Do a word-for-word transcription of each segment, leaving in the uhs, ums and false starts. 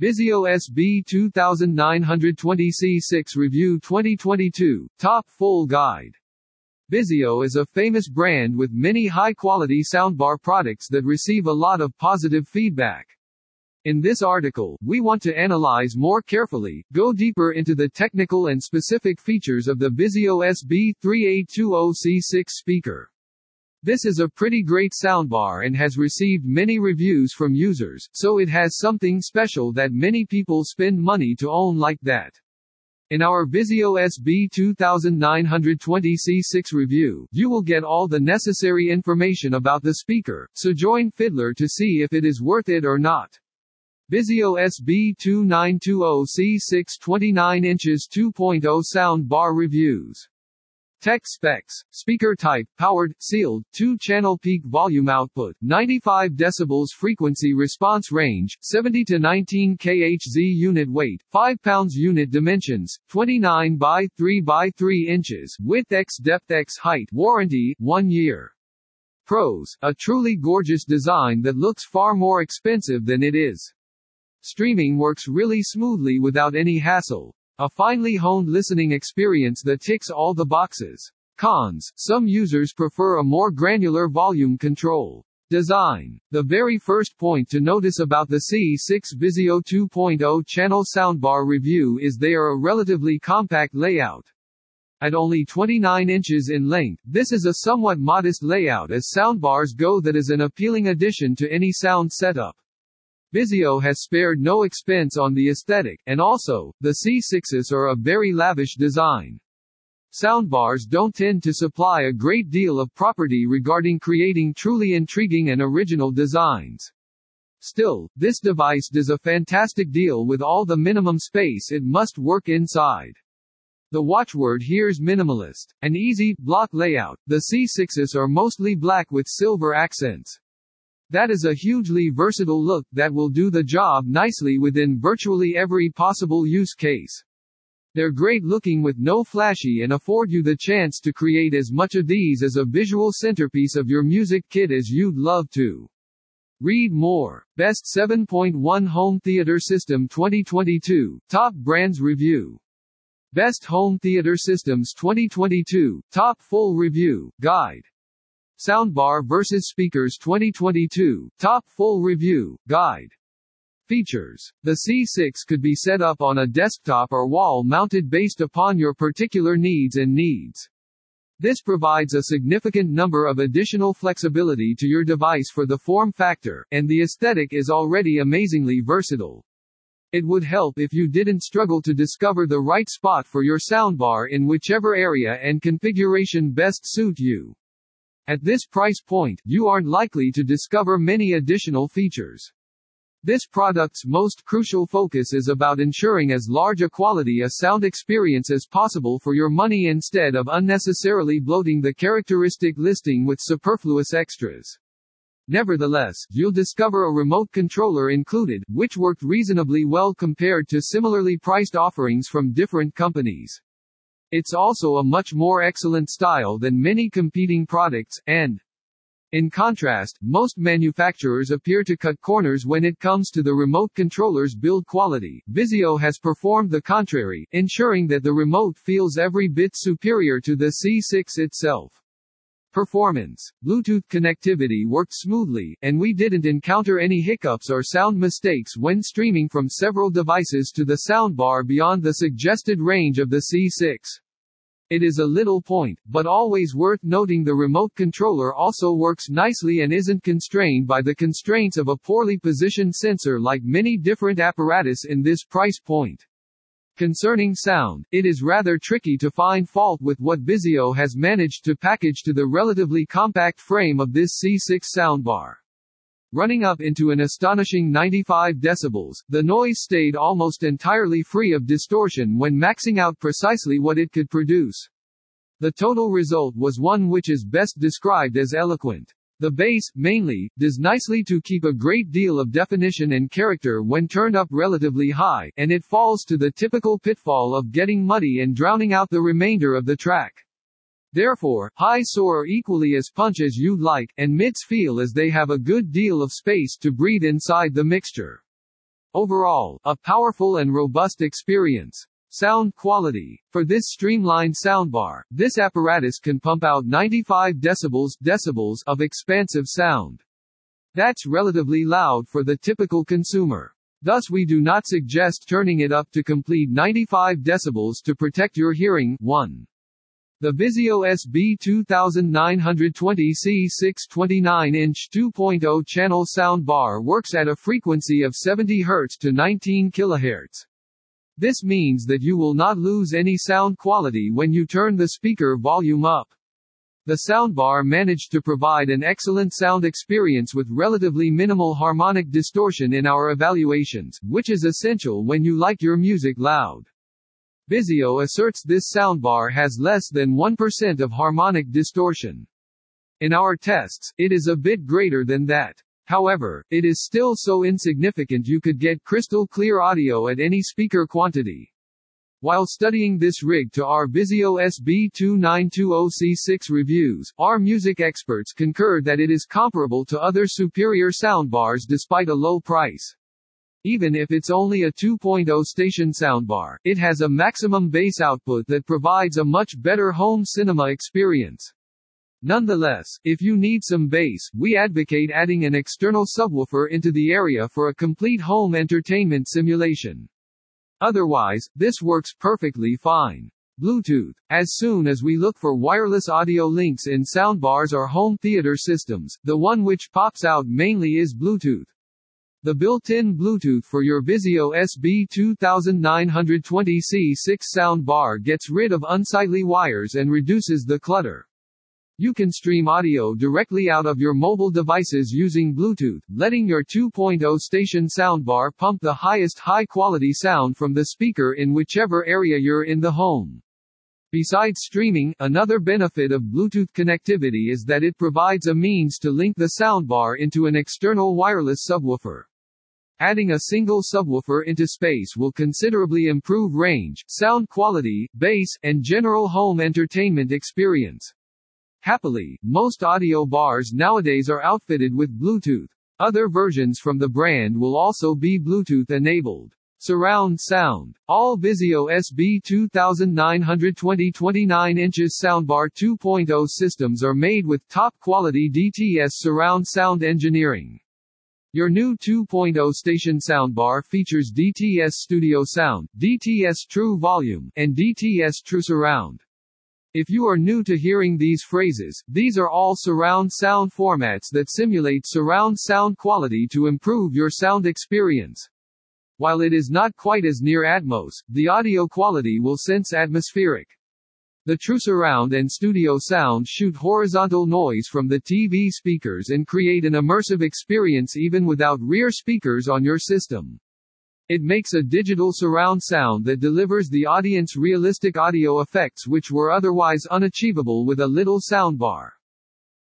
Vizio S B two nine two zero C six Review twenty twenty-two, Top Full Guide. Vizio is a famous brand with many high-quality soundbar products that receive a lot of positive feedback. In this article, we want to analyze more carefully, go deeper into the technical and specific features of the Vizio S B three eight two zero C six speaker. This is a pretty great soundbar and has received many reviews from users, so it has something special that many people spend money to own like that. In our Vizio S B two nine two zero C six review, you will get all the necessary information about the speaker, so join Fiddler to see if it is worth it or not. Vizio S B two nine two zero C six twenty-nine inches two point oh Soundbar Reviews. Tech specs: speaker type, powered, sealed, two channel peak volume output, ninety-five decibels frequency response range, seventy to nineteen kilohertz unit weight, five pounds unit dimensions, twenty-nine by three by three inches, width x depth x height, warranty, one year. Pros: a truly gorgeous design that looks far more expensive than it is. Streaming works really smoothly without any hassle. A finely honed listening experience that ticks all the boxes. Cons: some users prefer a more granular volume control. Design: the very first point to notice about the C six Vizio two point oh channel soundbar review is they are a relatively compact layout. At only twenty-nine inches in length, this is a somewhat modest layout as soundbars go that is an appealing addition to any sound setup. Vizio has spared no expense on the aesthetic, and also, the C sixes are a very lavish design. Soundbars don't tend to supply a great deal of property regarding creating truly intriguing and original designs. Still, this device does a fantastic deal with all the minimum space it must work inside. The watchword here's minimalist. An easy, block layout, the C sixes are mostly black with silver accents. That is a hugely versatile look that will do the job nicely within virtually every possible use case. They're great looking with no flashy and afford you the chance to create as much of these as a visual centerpiece of your music kit as you'd love to. Read more. Best seven point one Home Theater System twenty twenty-two, Top Brands Review. Best Home Theater Systems twenty twenty-two, Top Full Review, Guide. Soundbar versus Speakers twenty twenty-two, Top Full Review, Guide. Features: the C six could be set up on a desktop or wall-mounted based upon your particular needs and needs. This provides a significant number of additional flexibility to your device for the form factor, and the aesthetic is already amazingly versatile. It would help if you didn't struggle to discover the right spot for your soundbar in whichever area and configuration best suit you. At this price point, you aren't likely to discover many additional features. This product's most crucial focus is about ensuring as large a quality a sound experience as possible for your money instead of unnecessarily bloating the characteristic listing with superfluous extras. Nevertheless, you'll discover a remote controller included, which worked reasonably well compared to similarly priced offerings from different companies. It's also a much more excellent style than many competing products, and in contrast, most manufacturers appear to cut corners when it comes to the remote controller's build quality. Vizio has performed the contrary, ensuring that the remote feels every bit superior to the C six itself. Performance. Bluetooth connectivity worked smoothly, and we didn't encounter any hiccups or sound mistakes when streaming from several devices to the soundbar beyond the suggested range of the C six. It is a little point, but always worth noting the remote controller also works nicely and isn't constrained by the constraints of a poorly positioned sensor like many different apparatus in this price point. Concerning sound, it is rather tricky to find fault with what Vizio has managed to package to the relatively compact frame of this C six soundbar. Running up into an astonishing ninety-five decibels, the noise stayed almost entirely free of distortion when maxing out precisely what it could produce. The total result was one which is best described as eloquent. The bass, mainly, does nicely to keep a great deal of definition and character when turned up relatively high, and it falls to the typical pitfall of getting muddy and drowning out the remainder of the track. Therefore, highs soar equally as punch as you'd like, and mids feel as they have a good deal of space to breathe inside the mixture. Overall, a powerful and robust experience. Sound quality. For this streamlined soundbar, this apparatus can pump out ninety-five decibels, decibels of expansive sound. That's relatively loud for the typical consumer. Thus we do not suggest turning it up to complete ninety-five decibels to protect your hearing. one. The Vizio S B two nine two zero C six twenty-nine inch two point oh channel soundbar works at a frequency of seventy hertz to nineteen kilohertz. This means that you will not lose any sound quality when you turn the speaker volume up. The soundbar managed to provide an excellent sound experience with relatively minimal harmonic distortion in our evaluations, which is essential when you like your music loud. Vizio asserts this soundbar has less than one percent of harmonic distortion. In our tests, it is a bit greater than that. However, it is still so insignificant you could get crystal clear audio at any speaker quantity. While studying this rig to our Vizio S B two nine two zero C six reviews, our music experts concur that it is comparable to other superior soundbars despite a low price. Even if it's only a two point oh station soundbar, it has a maximum bass output that provides a much better home cinema experience. Nonetheless, if you need some bass, we advocate adding an external subwoofer into the area for a complete home entertainment simulation. Otherwise, this works perfectly fine. Bluetooth. As soon as we look for wireless audio links in soundbars or home theater systems, the one which pops out mainly is Bluetooth. The built-in Bluetooth for your Vizio S B two nine two zero C six soundbar gets rid of unsightly wires and reduces the clutter. You can stream audio directly out of your mobile devices using Bluetooth, letting your two point oh station soundbar pump the highest high-quality sound from the speaker in whichever area you're in the home. Besides streaming, another benefit of Bluetooth connectivity is that it provides a means to link the soundbar into an external wireless subwoofer. Adding a single subwoofer into space will considerably improve range, sound quality, bass, and general home entertainment experience. Happily, most audio bars nowadays are outfitted with Bluetooth. Other versions from the brand will also be Bluetooth-enabled. Surround sound. All Vizio S B two nine two zero twenty-nine inches soundbar two point oh systems are made with top-quality D T S surround sound engineering. Your new two point oh station soundbar features D T S Studio Sound, D T S True Volume, and D T S True Surround. If you are new to hearing these phrases, these are all surround sound formats that simulate surround sound quality to improve your sound experience. While it is not quite as near Atmos, the audio quality will sense atmospheric. The True Surround and Studio Sound shoot horizontal noise from the T V speakers and create an immersive experience even without rear speakers on your system. It makes a digital surround sound that delivers the audience realistic audio effects which were otherwise unachievable with a little soundbar.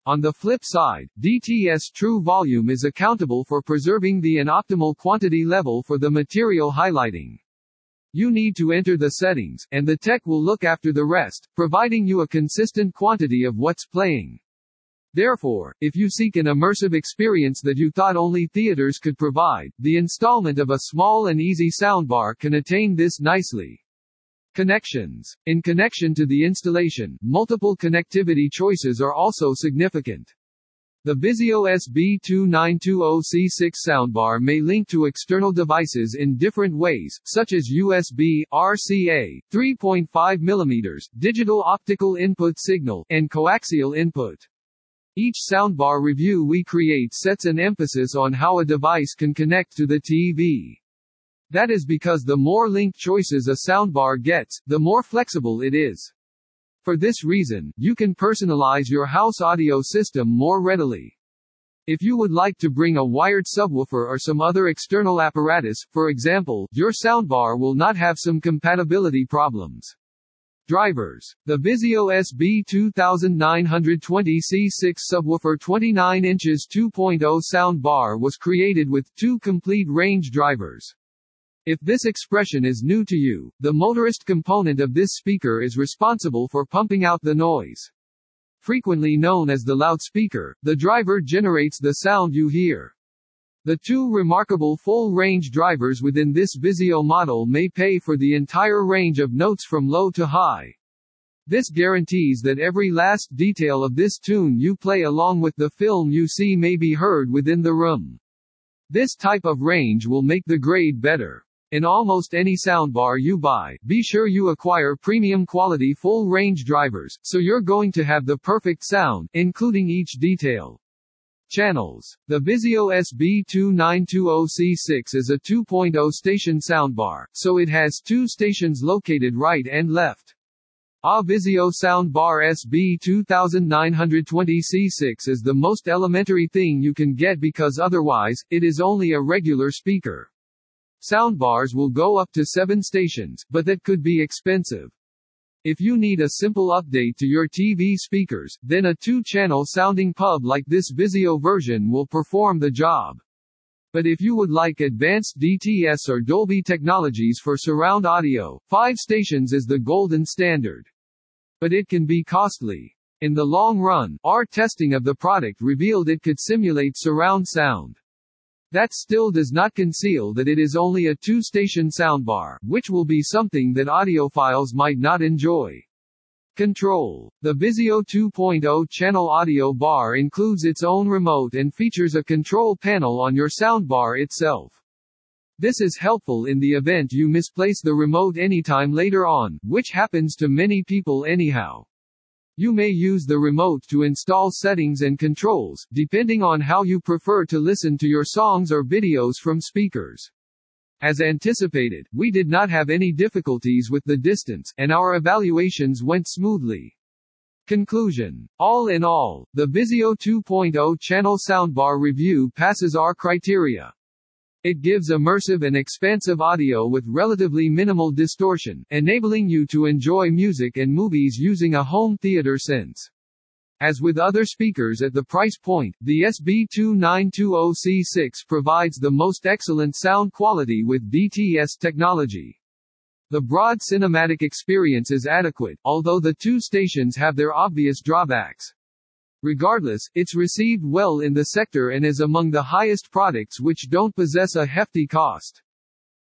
On the flip side, D T S True Volume is accountable for preserving the optimal quantity level for the material highlighting. You need to enter the settings, and the tech will look after the rest, providing you a consistent quantity of what's playing. Therefore, if you seek an immersive experience that you thought only theaters could provide, the installment of a small and easy soundbar can attain this nicely. Connections. In connection to the installation, multiple connectivity choices are also significant. The Vizio S B two nine two zero C six soundbar may link to external devices in different ways, such as U S B, R C A, three point five millimeter, digital optical input signal, and coaxial input. Each soundbar review we create sets an emphasis on how a device can connect to the T V. That is because the more linked choices a soundbar gets, the more flexible it is. For this reason, you can personalize your house audio system more readily. If you would like to bring a wired subwoofer or some other external apparatus, for example, your soundbar will not have some compatibility problems. Drivers. The Vizio S B two nine two zero C six subwoofer twenty-nine inches two point oh soundbar was created with two complete range drivers. If this expression is new to you, the motorist component of this speaker is responsible for pumping out the noise. Frequently known as the loudspeaker, the driver generates the sound you hear. The two remarkable full-range drivers within this Vizio model may pay for the entire range of notes from low to high. This guarantees that every last detail of this tune you play along with the film you see may be heard within the room. This type of range will make the grade better. In almost any soundbar you buy, be sure you acquire premium quality full-range drivers, so you're going to have the perfect sound, including each detail. Channels. The Vizio S B two nine two zero C six is a two point oh station soundbar, so it has two stations located right and left. A Vizio soundbar S B two nine two zero C six is the most elementary thing you can get because otherwise, it is only a regular speaker. Soundbars will go up to seven stations, but that could be expensive. If you need a simple update to your T V speakers, then a two-channel sounding pub like this Vizio version will perform the job. But if you would like advanced D T S or Dolby technologies for surround audio, five stations is the golden standard. But it can be costly. In the long run, our testing of the product revealed it could simulate surround sound. That still does not conceal that it is only a two-station soundbar, which will be something that audiophiles might not enjoy. Control. The Vizio two point oh channel audio bar includes its own remote and features a control panel on your soundbar itself. This is helpful in the event you misplace the remote anytime later on, which happens to many people anyhow. You may use the remote to install settings and controls, depending on how you prefer to listen to your songs or videos from speakers. As anticipated, we did not have any difficulties with the distance, and our evaluations went smoothly. Conclusion. All in all, the Vizio two point oh channel soundbar review passes our criteria. It gives immersive and expansive audio with relatively minimal distortion, enabling you to enjoy music and movies using a home theater sense. As with other speakers at the price point, the S B two nine two zero C six provides the most excellent sound quality with D T S technology. The broad cinematic experience is adequate, although the two stations have their obvious drawbacks. Regardless, it's received well in the sector and is among the highest products which don't possess a hefty cost.